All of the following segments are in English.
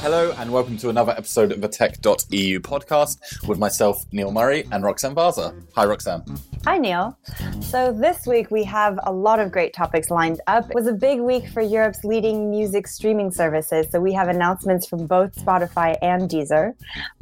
Hello and welcome to another episode of the Tech.eu podcast with myself, Neil Murray, and Roxanne Vaza. Hi, Roxanne. Hi, Neil. So this week we have a lot of great topics lined up. It was a big week for Europe's leading music streaming services, so we have announcements from both Spotify and Deezer.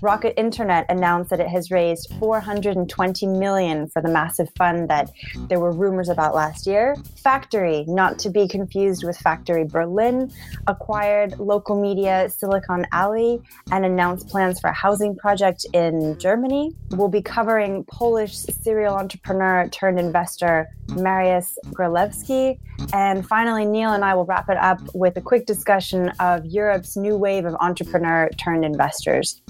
Rocket Internet announced that it has raised $420 million for the massive fund that there were rumors about last year. Factory, not to be confused with Factory Berlin, acquired local media Silicon Alley and announced plans for a housing project in Germany. We'll be covering Polish serial entrepreneur turned investor Mariusz Gralewski. And finally, Neil and I will wrap it up with a quick discussion of Europe's new wave of entrepreneur turned investors.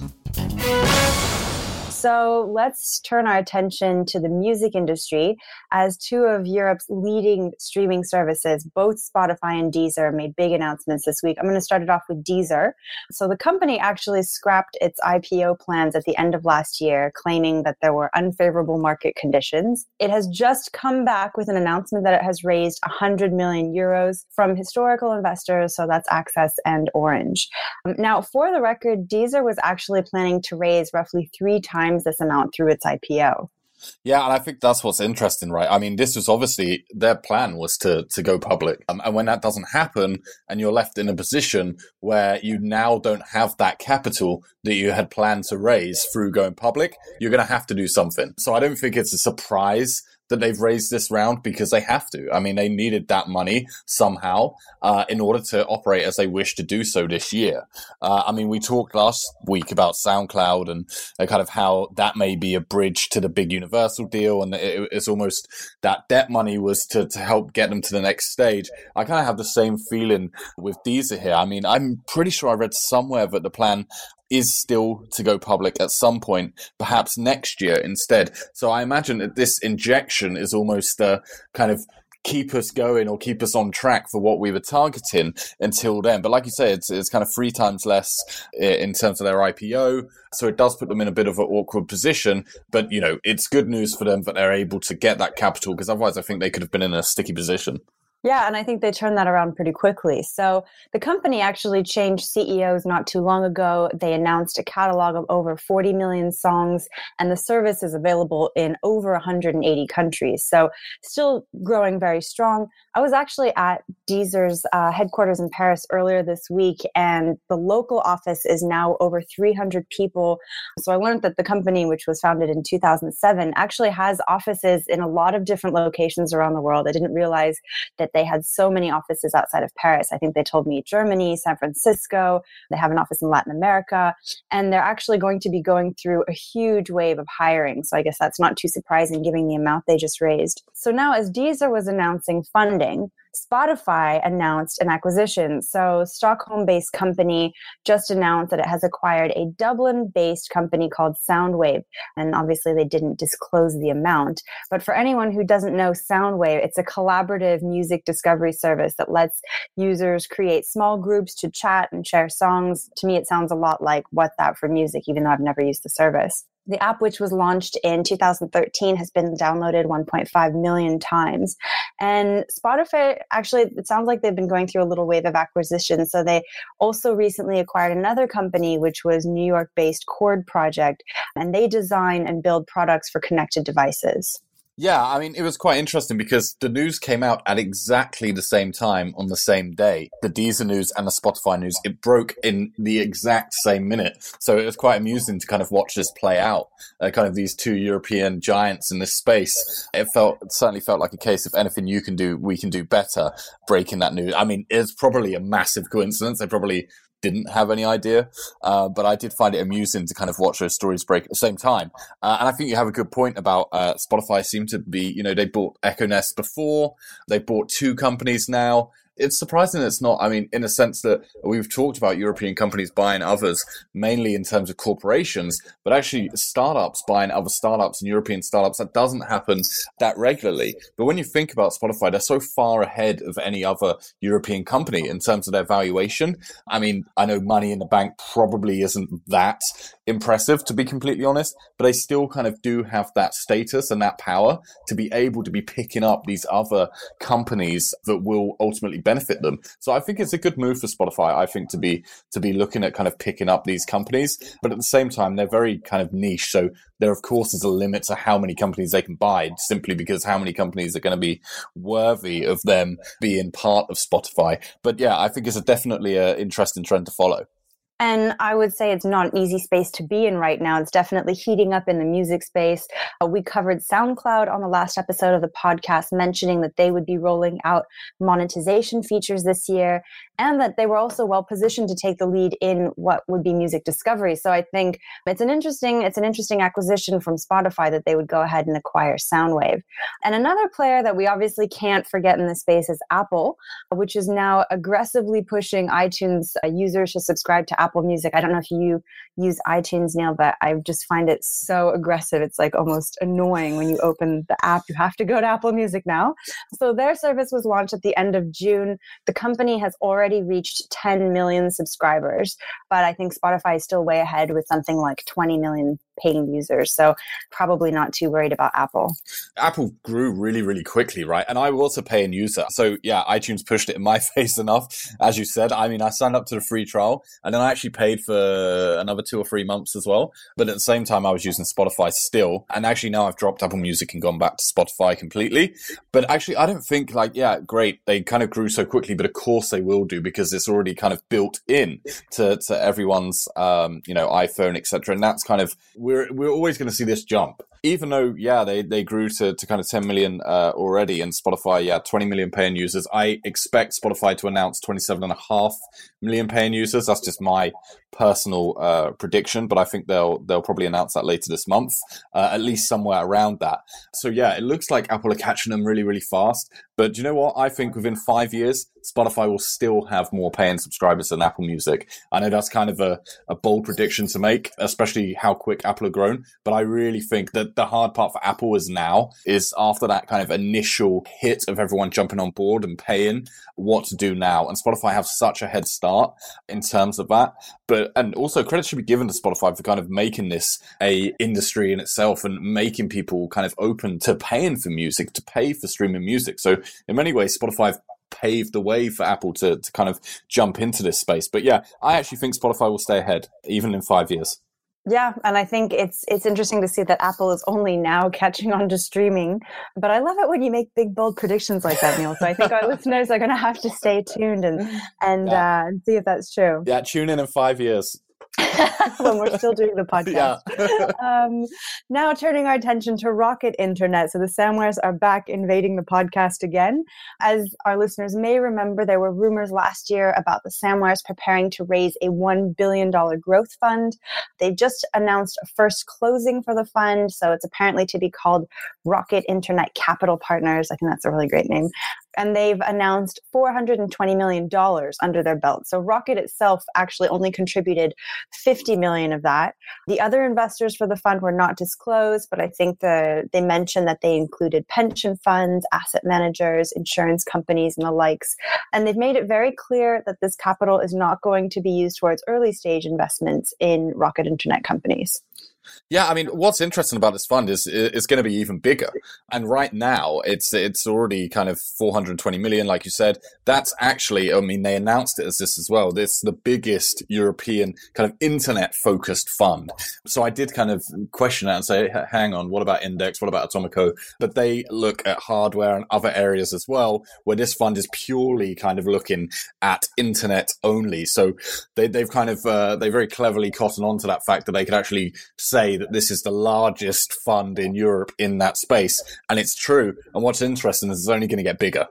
So let's turn our attention to the music industry as two of Europe's leading streaming services, both Spotify and Deezer, made big announcements this week. I'm going to start it off with Deezer. So the company actually scrapped its IPO plans at the end of last year, claiming that there were unfavorable market conditions. It has just come back with an announcement that it has raised 100 million euros from historical investors, so that's Access and Orange. Now, for the record, Deezer was actually planning to raise roughly 3 times this amount through its IPO. Yeah, and I think that's what's interesting, right? I mean, this was obviously their plan was to go public. And when that doesn't happen and you're left in a position where you now don't have that capital that you had planned to raise through going public, you're going to have to do something. So I don't think it's a surprise that they've raised this round because they have to. I mean, they needed that money somehow in order to operate as they wish to do so this year. I mean, we talked last week about SoundCloud and kind of how that may be a bridge to the big Universal deal. And it's almost that debt money was to help get them to the next stage. I kind of have the same feeling with Deezer here. I mean, I'm pretty sure I read somewhere that the plan is still to go public at some point, perhaps next year instead. So I imagine that this injection is almost a kind of keep us going or keep us on track for what we were targeting until then. But like you say, it's kind of 3 times less in terms of their IPO. So it does put them in a bit of an awkward position. But, you know, it's good news for them that they're able to get that capital because otherwise I think they could have been in a sticky position. Yeah, and I think they turned that around pretty quickly. So the company actually changed CEOs not too long ago. They announced a catalog of over 40 million songs, and the service is available in over 180 countries. So still growing very strong. I was actually at Deezer's headquarters in Paris earlier this week, and the local office is now over 300 people. So I learned that the company, which was founded in 2007, actually has offices in a lot of different locations around the world. I didn't realize that they had so many offices outside of Paris. I think they told me Germany, San Francisco, they have an office in Latin America, and they're actually going to be going through a huge wave of hiring. So I guess that's not too surprising given the amount they just raised. So now as Deezer was announcing funding, Spotify announced an acquisition. So Stockholm-based company just announced that it has acquired a Dublin-based company called Soundwave. And obviously they didn't disclose the amount. But for anyone who doesn't know Soundwave, it's a collaborative music discovery service that lets users create small groups to chat and share songs. To me, it sounds a lot like WhatsApp for music, even though I've never used the service. The app, which was launched in 2013, has been downloaded 1.5 million times. And Spotify, actually, it sounds like they've been going through a little wave of acquisitions. So they also recently acquired another company, which was New York-based Cord Project, and they design and build products for connected devices. Yeah, I mean, it was quite interesting because the news came out at exactly the same time on the same day. The Deezer news and the Spotify news, it broke in the exact same minute. So it was quite amusing to kind of watch this play out, kind of these two European giants in this space. It certainly felt like a case of anything you can do, we can do better, breaking that news. I mean, it's probably a massive coincidence. They probably didn't have any idea, but I did find it amusing to kind of watch those stories break at the same time. And I think you have a good point about Spotify seem to be, you know, they bought Echo Nest before, they bought 2 companies now. it's surprising it's not. I mean, in a sense that we've talked about European companies buying others, mainly in terms of corporations, but actually startups buying other startups and European startups, that doesn't happen that regularly. But when you think about Spotify, they're so far ahead of any other European company in terms of their valuation. I mean, I know Money in the Bank probably isn't that impressive, to be completely honest, but they still kind of do have that status and that power to be able to be picking up these other companies that will ultimately benefit them. So I think it's a good move for Spotify, I think, to be looking at kind of picking up these companies. But at the same time, they're very kind of niche. So there, of course, is a limit to how many companies they can buy, simply because how many companies are going to be worthy of them being part of Spotify. But yeah, I think it's definitely an interesting trend to follow. And I would say it's not an easy space to be in right now. It's definitely heating up in the music space. We covered SoundCloud on the last episode of the podcast, mentioning that they would be rolling out monetization features this year, and that they were also well positioned to take the lead in what would be music discovery. So I think it's an interesting acquisition from Spotify that they would go ahead and acquire Soundwave. And another player that we obviously can't forget in this space is Apple, which is now aggressively pushing iTunes users to subscribe to Apple Music. I don't know if you use iTunes, Neil, but I just find it so aggressive. It's like almost annoying when you open the app. You have to go to Apple Music now. So their service was launched at the end of June. The company has already reached 10 million subscribers, but I think Spotify is still way ahead with something like 20 million paying users. So probably not too worried about Apple. Apple grew really, really quickly, right? And I was a paying user. So yeah, iTunes pushed it in my face enough, as you said. I mean, I signed up to the free trial and then I actually paid for another 2 or 3 months as well. But at the same time, I was using Spotify still. And actually now I've dropped Apple Music and gone back to Spotify completely. But actually, I don't think great. They kind of grew so quickly, but of course they will do because it's already kind of built in to everyone's, iPhone, etc. And that's kind of, we're always going to see this jump. Even though, yeah, they grew to kind of 10 million already, and Spotify, 20 million paying users. I expect Spotify to announce 27.5 million paying users. That's just my personal prediction, but I think they'll probably announce that later this month, at least somewhere around that. So yeah, it looks like Apple are catching them really, really fast. But do you know what? I think within 5 years, Spotify will still have more paying subscribers than Apple Music. I know that's kind of a bold prediction to make, especially how quick Apple have grown. But I really think that the hard part for Apple is after that kind of initial hit of everyone jumping on board and paying, what to do now. And Spotify have such a head start in terms of that. And also credit should be given to Spotify for kind of making this a industry in itself and making people kind of open to paying for music, to pay for streaming music. So in many ways, Spotify paved the way for Apple to kind of jump into this space. But yeah, I actually think Spotify will stay ahead, even in 5 years. Yeah, and I think it's interesting to see that Apple is only now catching on to streaming. But I love it when you make big, bold predictions like that, Neil. So I think our listeners are going to have to stay tuned and see if that's true. Yeah, tune in 5 years. When we're still doing the podcast. Yeah. Now turning our attention to Rocket Internet. So the Samwares are back invading the podcast again. As our listeners may remember, there were rumors last year about the Samwares preparing to raise a $1 billion growth fund. They've just announced a first closing for the fund. So it's apparently to be called Rocket Internet Capital Partners. I think that's a really great name. And they've announced $420 million under their belt. So Rocket itself actually only contributed $50 million of that. The other investors for the fund were not disclosed, but I think they mentioned that they included pension funds, asset managers, insurance companies, and the likes. And they've made it very clear that this capital is not going to be used towards early stage investments in Rocket Internet companies. Yeah, I mean, what's interesting about this fund is it's going to be even bigger. And right now, it's already kind of 420 million, like you said. That's actually, I mean, they announced it as this as well. This is the biggest European kind of internet-focused fund. So I did kind of question that and say, hang on, what about Index? What about Atomico? But they look at hardware and other areas as well, where this fund is purely kind of looking at internet only. So they've kind of, they very cleverly cotton on to that fact that they could actually say that this is the largest fund in Europe in that space. And it's true. And what's interesting is it's only going to get bigger.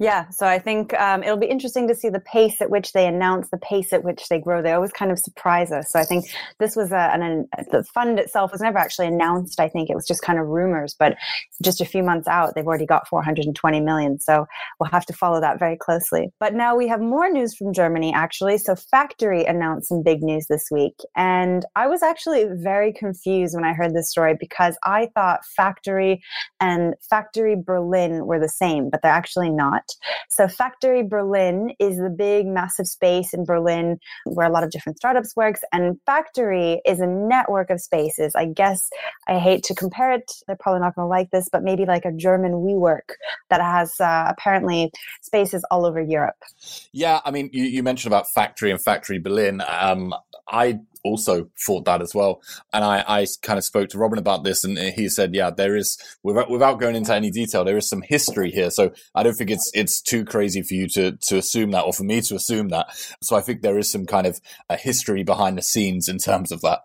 Yeah, so I think it'll be interesting to see the pace at which they announce, the pace at which they grow. They always kind of surprise us. So I think this was the fund itself was never actually announced. I think it was just kind of rumors, but just a few months out, they've already got 420 million. So we'll have to follow that very closely. But now we have more news from Germany, actually. So Factory announced some big news this week. And I was actually very confused when I heard this story because I thought Factory and Factory Berlin were the same, but they're actually not. So Factory Berlin is the big massive space in Berlin where a lot of different startups works, and Factory is a network of spaces. I guess I hate to compare it, they're probably not going to like this, but maybe like a German WeWork that has apparently spaces all over Europe. Yeah, I mean, you mentioned about Factory and Factory Berlin. I also thought that as well. And I kind of spoke to Robin about this, and he said, yeah, there is, without going into any detail, there is some history here. So I don't think it's too crazy for you to assume that, or for me to assume that. So I think there is some kind of a history behind the scenes in terms of that.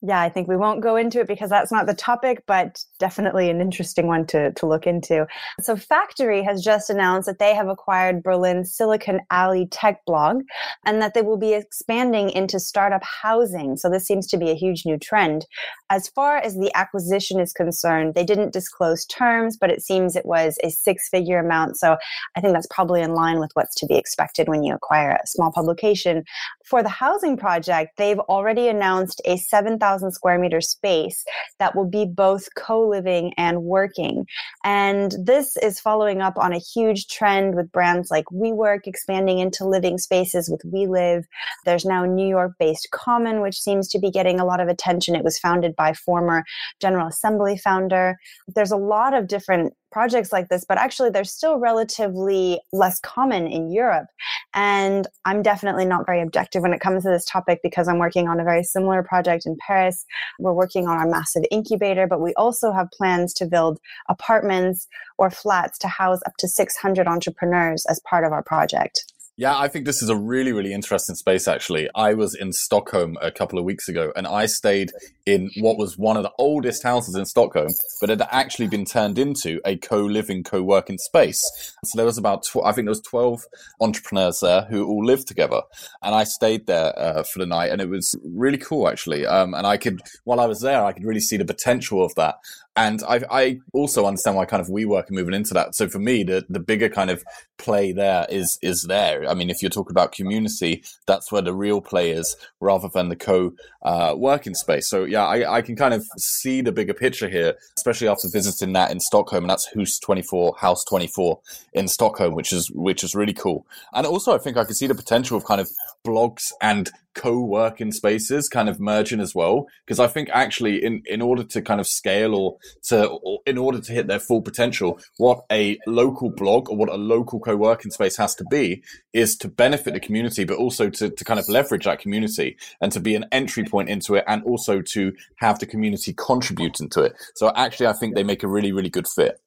Yeah, I think we won't go into it because that's not the topic, but definitely an interesting one to look into. So Factory has just announced that they have acquired Berlin's Silicon Alley tech blog and that they will be expanding into startup housing. So this seems to be a huge new trend. As far as the acquisition is concerned, they didn't disclose terms, but it seems it was a six-figure amount. So I think that's probably in line with what's to be expected when you acquire a small publication. For the housing project, they've already announced a 7,000 square meter space that will be both co-living and working. And this is following up on a huge trend with brands like WeWork expanding into living spaces with WeLive. There's now New York-based Common, which seems to be getting a lot of attention. It was founded by former General Assembly founder. There's a lot of different projects like this, but actually they're still relatively less common in Europe. And I'm definitely not very objective when it comes to this topic because I'm working on a very similar project in Paris. We're working on our massive incubator, but we also have plans to build apartments or flats to house up to 600 entrepreneurs as part of our project. Yeah, I think this is a really, really interesting space, actually. I was in Stockholm a couple of weeks ago, and I stayed in what was one of the oldest houses in Stockholm, but it had actually been turned into a co-living, co-working space. So there was about, I think there was 12 entrepreneurs there who all lived together. And I stayed there for the night, and it was really cool, actually. And I could, while I was there, I could really see the potential of that. And I also understand why kind of WeWork are moving into that. So for me, the bigger kind of play there is there. I mean, if you're talking about community, that's where the real play is rather than the co-working space. So yeah, I can kind of see the bigger picture here, especially after visiting that in Stockholm. And that's Hus24, House24 in Stockholm, which is really cool. And also, I think I can see the potential of kind of blogs and co-working spaces kind of merging as well, because I think actually in order to kind of scale or in order to hit their full potential, what a local blog or what a local co-working space has to be is to benefit the community, but also to kind of leverage that community and to be an entry point into it, and also to have the community contributing to it. So actually, I think they make a really, really good fit.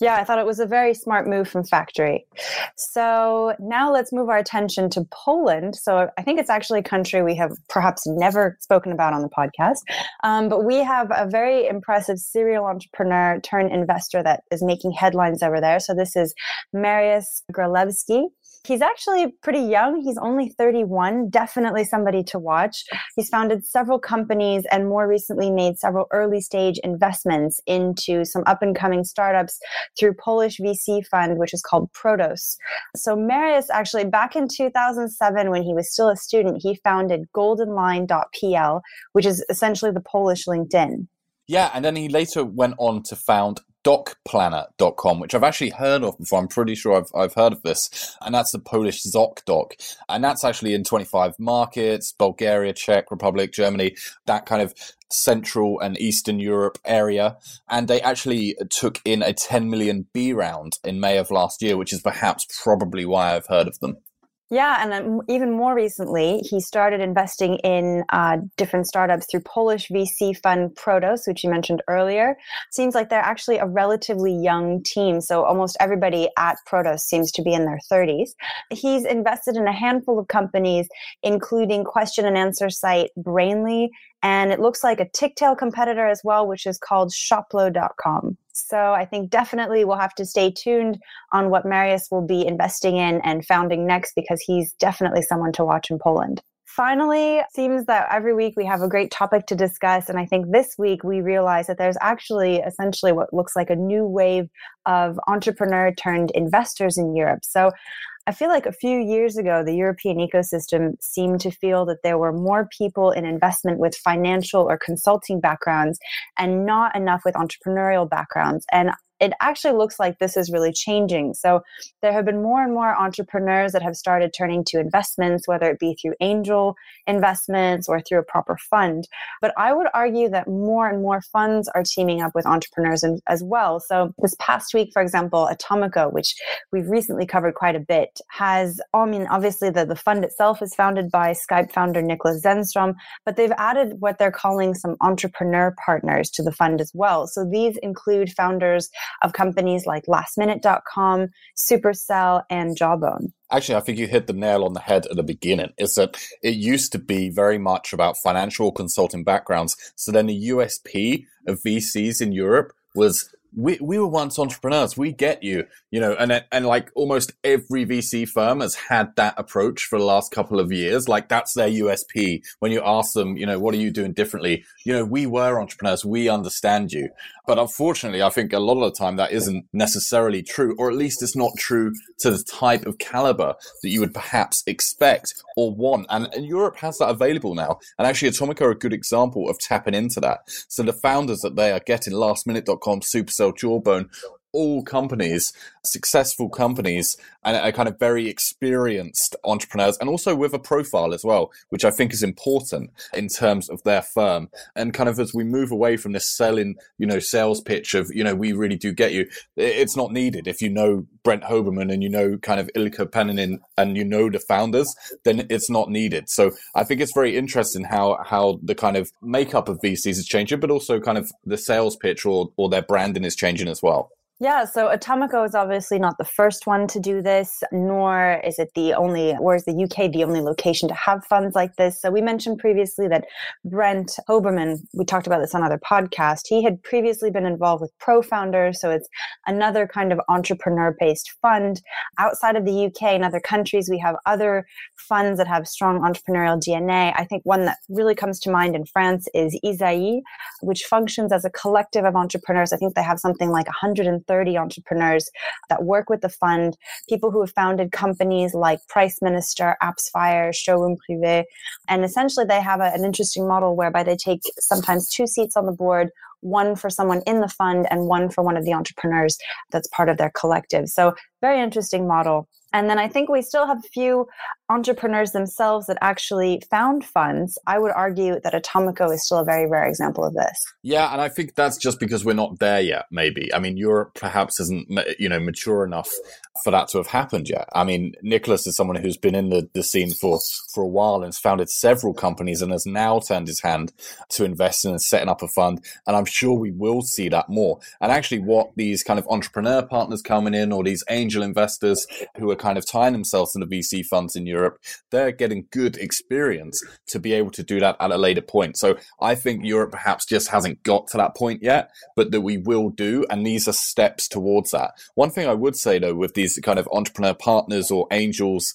Yeah, I thought it was a very smart move from Factory. So now let's move our attention to Poland. So I think it's actually a country we have perhaps never spoken about on the podcast. But we have a very impressive serial entrepreneur turned investor that is making headlines over there. So this is Mariusz Gralewski. He's actually pretty young. He's only 31, definitely somebody to watch. He's founded several companies and more recently made several early stage investments into some up and coming startups through Polish VC fund, which is called Protos. So Mariusz actually back in 2007, when he was still a student, he founded goldenline.pl, which is essentially the Polish LinkedIn. Yeah, and then he later went on to found Docplanner.com, which I've actually heard of before. I'm pretty sure I've heard of this. And that's the Polish ZocDoc. And that's actually in 25 markets, Bulgaria, Czech Republic, Germany, that kind of Central and Eastern Europe area. And they actually took in a 10 million B round in May of last year, which is perhaps probably why I've heard of them. Yeah, and then even more recently, he started investing in different startups through Polish VC fund Protos, which you mentioned earlier. Seems like they're actually a relatively young team, so almost everybody at Protos seems to be in their 30s. He's invested in a handful of companies, including question and answer site Brainly, and it looks like a Tictail competitor as well, which is called shoplo.com. So I think definitely we'll have to stay tuned on what Mariusz will be investing in and founding next, because he's definitely someone to watch in Poland. Finally, it seems that every week we have a great topic to discuss. And I think this week we realized that there's actually essentially what looks like a new wave of entrepreneur turned investors in Europe. So I feel like a few years ago, the European ecosystem seemed to feel that there were more people in investment with financial or consulting backgrounds and not enough with entrepreneurial backgrounds. And it actually looks like this is really changing. So there have been more and more entrepreneurs that have started turning to investments, whether it be through angel investments or through a proper fund. But I would argue that more and more funds are teaming up with entrepreneurs as well. So this past week, for example, Atomico, which we've recently covered quite a bit, has, I mean, obviously the fund itself is founded by Skype founder Nicholas Zenstrom, but they've added what they're calling some entrepreneur partners to the fund as well. So these include founders of companies like LastMinute.com, Supercell, and Jawbone. Actually, I think you hit the nail on the head at the beginning. It's that it used to be very much about financial consulting backgrounds. So then the USP of VCs in Europe was, we were once entrepreneurs, we get you, you know, and like almost every VC firm has had that approach for the last couple of years. Like that's their USP. When you ask them, you know, what are you doing differently? You know, we were entrepreneurs, we understand you. But unfortunately, I think a lot of the time that isn't necessarily true, or at least it's not true to the type of caliber that you would perhaps expect or want. And Europe has that available now. And actually Atomico are a good example of tapping into that. So the founders that they are getting, LastMinute.com, Supercell, Jawbone, all companies, successful companies, and are kind of very experienced entrepreneurs, and also with a profile as well, which I think is important in terms of their firm. And kind of as we move away from this selling, you know, sales pitch of, you know, we really do get you, it's not needed. If you know Brent Hoberman and you know kind of Ilkka Pananen and you know the founders, then it's not needed. So I think it's very interesting how the kind of makeup of VCs is changing, but also kind of the sales pitch or their branding is changing as well. Yeah, so Atomico is obviously not the first one to do this, nor is it the only, or is the UK the only location to have funds like this. So we mentioned previously that Brent Hoberman, we talked about this on other podcasts, he had previously been involved with ProFounders, so it's another kind of entrepreneur-based fund. Outside of the UK and other countries, we have other funds that have strong entrepreneurial DNA. I think one that really comes to mind in France is Isaïe, which functions as a collective of entrepreneurs. I think they have something like 130 entrepreneurs that work with the fund, people who have founded companies like Price Minister, AppsFire, Showroom Privé. And essentially they have an interesting model whereby they take sometimes two seats on the board, one for someone in the fund and one for one of the entrepreneurs that's part of their collective. So very interesting model. And then I think we still have a few entrepreneurs themselves that actually found funds. I would argue that Atomico is still a very rare example of this. Yeah, and I think that's just because we're not there yet, maybe. I mean, Europe perhaps isn't, you know, mature enough for that to have happened yet. I mean, Nicholas is someone who's been in the scene for a while and has founded several companies and has now turned his hand to investing and setting up a fund. And I'm sure we will see that more. And actually what these kind of entrepreneur partners coming in, or these angel investors who are kind of tying themselves in the VC funds in Europe, they're getting good experience to be able to do that at a later point. So I think Europe perhaps just hasn't got to that point yet, but that we will do. And these are steps towards that. One thing I would say, though, with these kind of entrepreneur partners or angels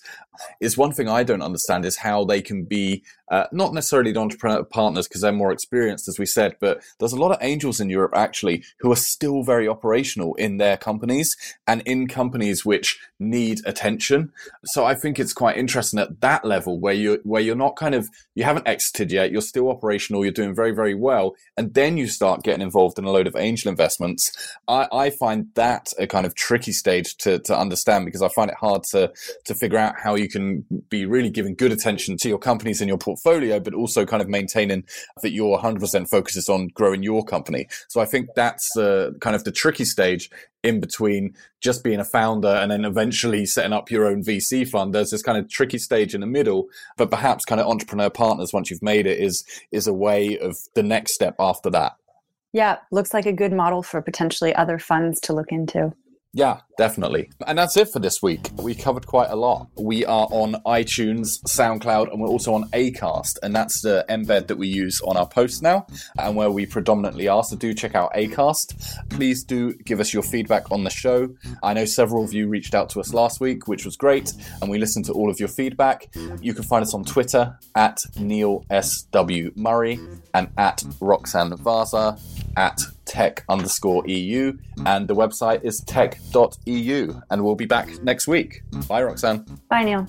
is one thing I don't understand is how they can be not necessarily the entrepreneur partners because they're more experienced, as we said, but there's a lot of angels in Europe actually who are still very operational in their companies and in companies which need attention. So I think it's quite interesting at that level where you're not kind of, you haven't exited yet, you're still operational, you're doing very, very well, and then you start getting involved in a load of angel investments. I find that a kind of tricky stage to understand because I find it hard to figure out how you can be really giving good attention to your companies in your portfolio, but also kind of maintaining that your 100% focus is on growing your company. So I think that's kind of the tricky stage in between just being a founder and then eventually setting up your own VC fund. There's this kind of tricky stage in the middle, but perhaps kind of entrepreneur partners, once you've made it, is a way of the next step after that. Yeah, looks like a good model for potentially other funds to look into. Yeah, definitely. And that's it for this week. We covered quite a lot. We are on iTunes, SoundCloud, and we're also on Acast. And that's the embed that we use on our posts now and where we predominantly are. So do check out Acast. Please do give us your feedback on the show. I know several of you reached out to us last week, which was great. And we listened to all of your feedback. You can find us on Twitter at Neil S.W. Murray and at Roxanne Vaza, at tech_EU, and the website is tech.eu. And we'll be back next week. Bye, Roxanne. Bye, Neil.